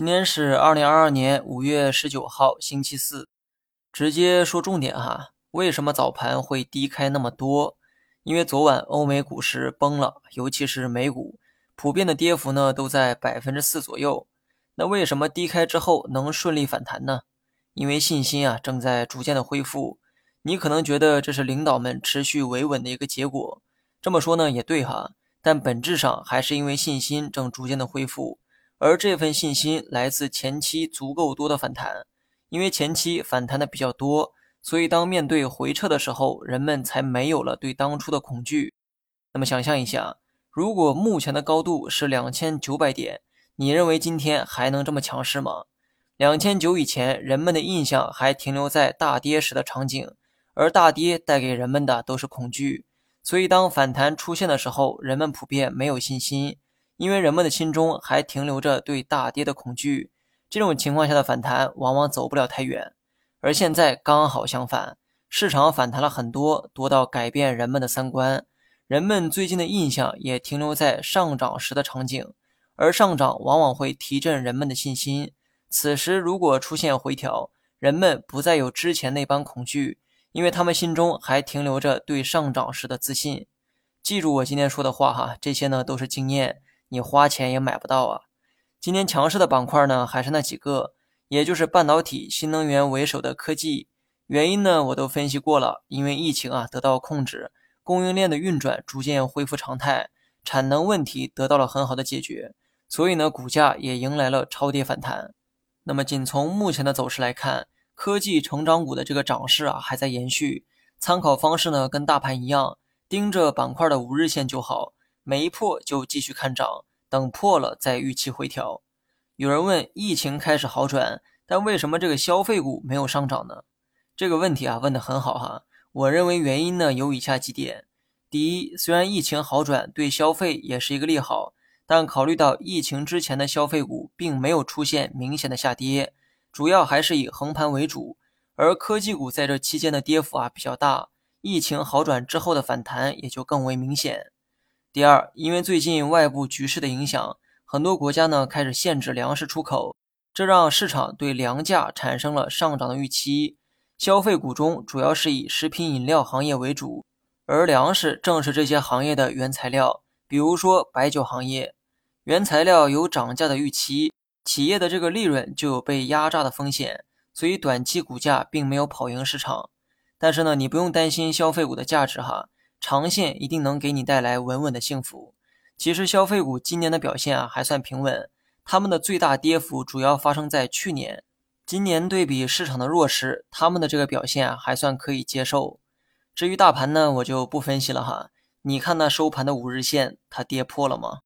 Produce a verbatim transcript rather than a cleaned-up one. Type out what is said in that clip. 今天是二零二二年五月十九号星期四，直接说重点哈。为什么早盘会低开那么多？因为昨晚欧美股市崩了，尤其是美股，普遍的跌幅呢都在 百分之四 左右。那为什么低开之后能顺利反弹呢？因为信心啊正在逐渐的恢复。你可能觉得这是领导们持续维稳的一个结果，这么说呢也对哈，但本质上还是因为信心正逐渐的恢复。而这份信心来自前期足够多的反弹，因为前期反弹的比较多，所以当面对回撤的时候，人们才没有了对当初的恐惧。那么想象一下，如果目前的高度是两千九百点，你认为今天还能这么强势吗？两千九以前，人们的印象还停留在大跌时的场景，而大跌带给人们的都是恐惧，所以当反弹出现的时候，人们普遍没有信心。因为人们的心中还停留着对大跌的恐惧，这种情况下的反弹往往走不了太远。而现在刚好相反，市场反弹了很多，多到改变人们的三观。人们最近的印象也停留在上涨时的场景，而上涨往往会提振人们的信心。此时如果出现回调，人们不再有之前那般恐惧，因为他们心中还停留着对上涨时的自信。记住我今天说的话哈，这些呢都是经验。你花钱也买不到啊。今天强势的板块呢还是那几个，也就是半导体、新能源为首的科技。原因呢我都分析过了，因为疫情啊得到控制，供应链的运转逐渐恢复常态，产能问题得到了很好的解决，所以呢股价也迎来了超跌反弹。那么仅从目前的走势来看，科技成长股的这个涨势啊还在延续。参考方式呢跟大盘一样，盯着板块的五日线就好，没破就继续看涨，等破了再预期回调。有人问，疫情开始好转，但为什么这个消费股没有上涨呢？这个问题啊问得很好哈。我认为原因呢有以下几点。第一，虽然疫情好转对消费也是一个利好，但考虑到疫情之前的消费股并没有出现明显的下跌，主要还是以横盘为主，而科技股在这期间的跌幅啊比较大，疫情好转之后的反弹也就更为明显。第二，因为最近外部局势的影响，很多国家呢开始限制粮食出口，这让市场对粮价产生了上涨的预期。消费股中主要是以食品饮料行业为主，而粮食正是这些行业的原材料，比如说白酒行业。原材料有涨价的预期，企业的这个利润就有被压榨的风险，所以短期股价并没有跑赢市场。但是呢，你不用担心消费股的价值哈。长线一定能给你带来稳稳的幸福。其实消费股今年的表现啊还算平稳，他们的最大跌幅主要发生在去年，今年对比市场的弱势，他们的这个表现啊还算可以接受。至于大盘呢，我就不分析了哈。你看那收盘的五日线，它跌破了吗？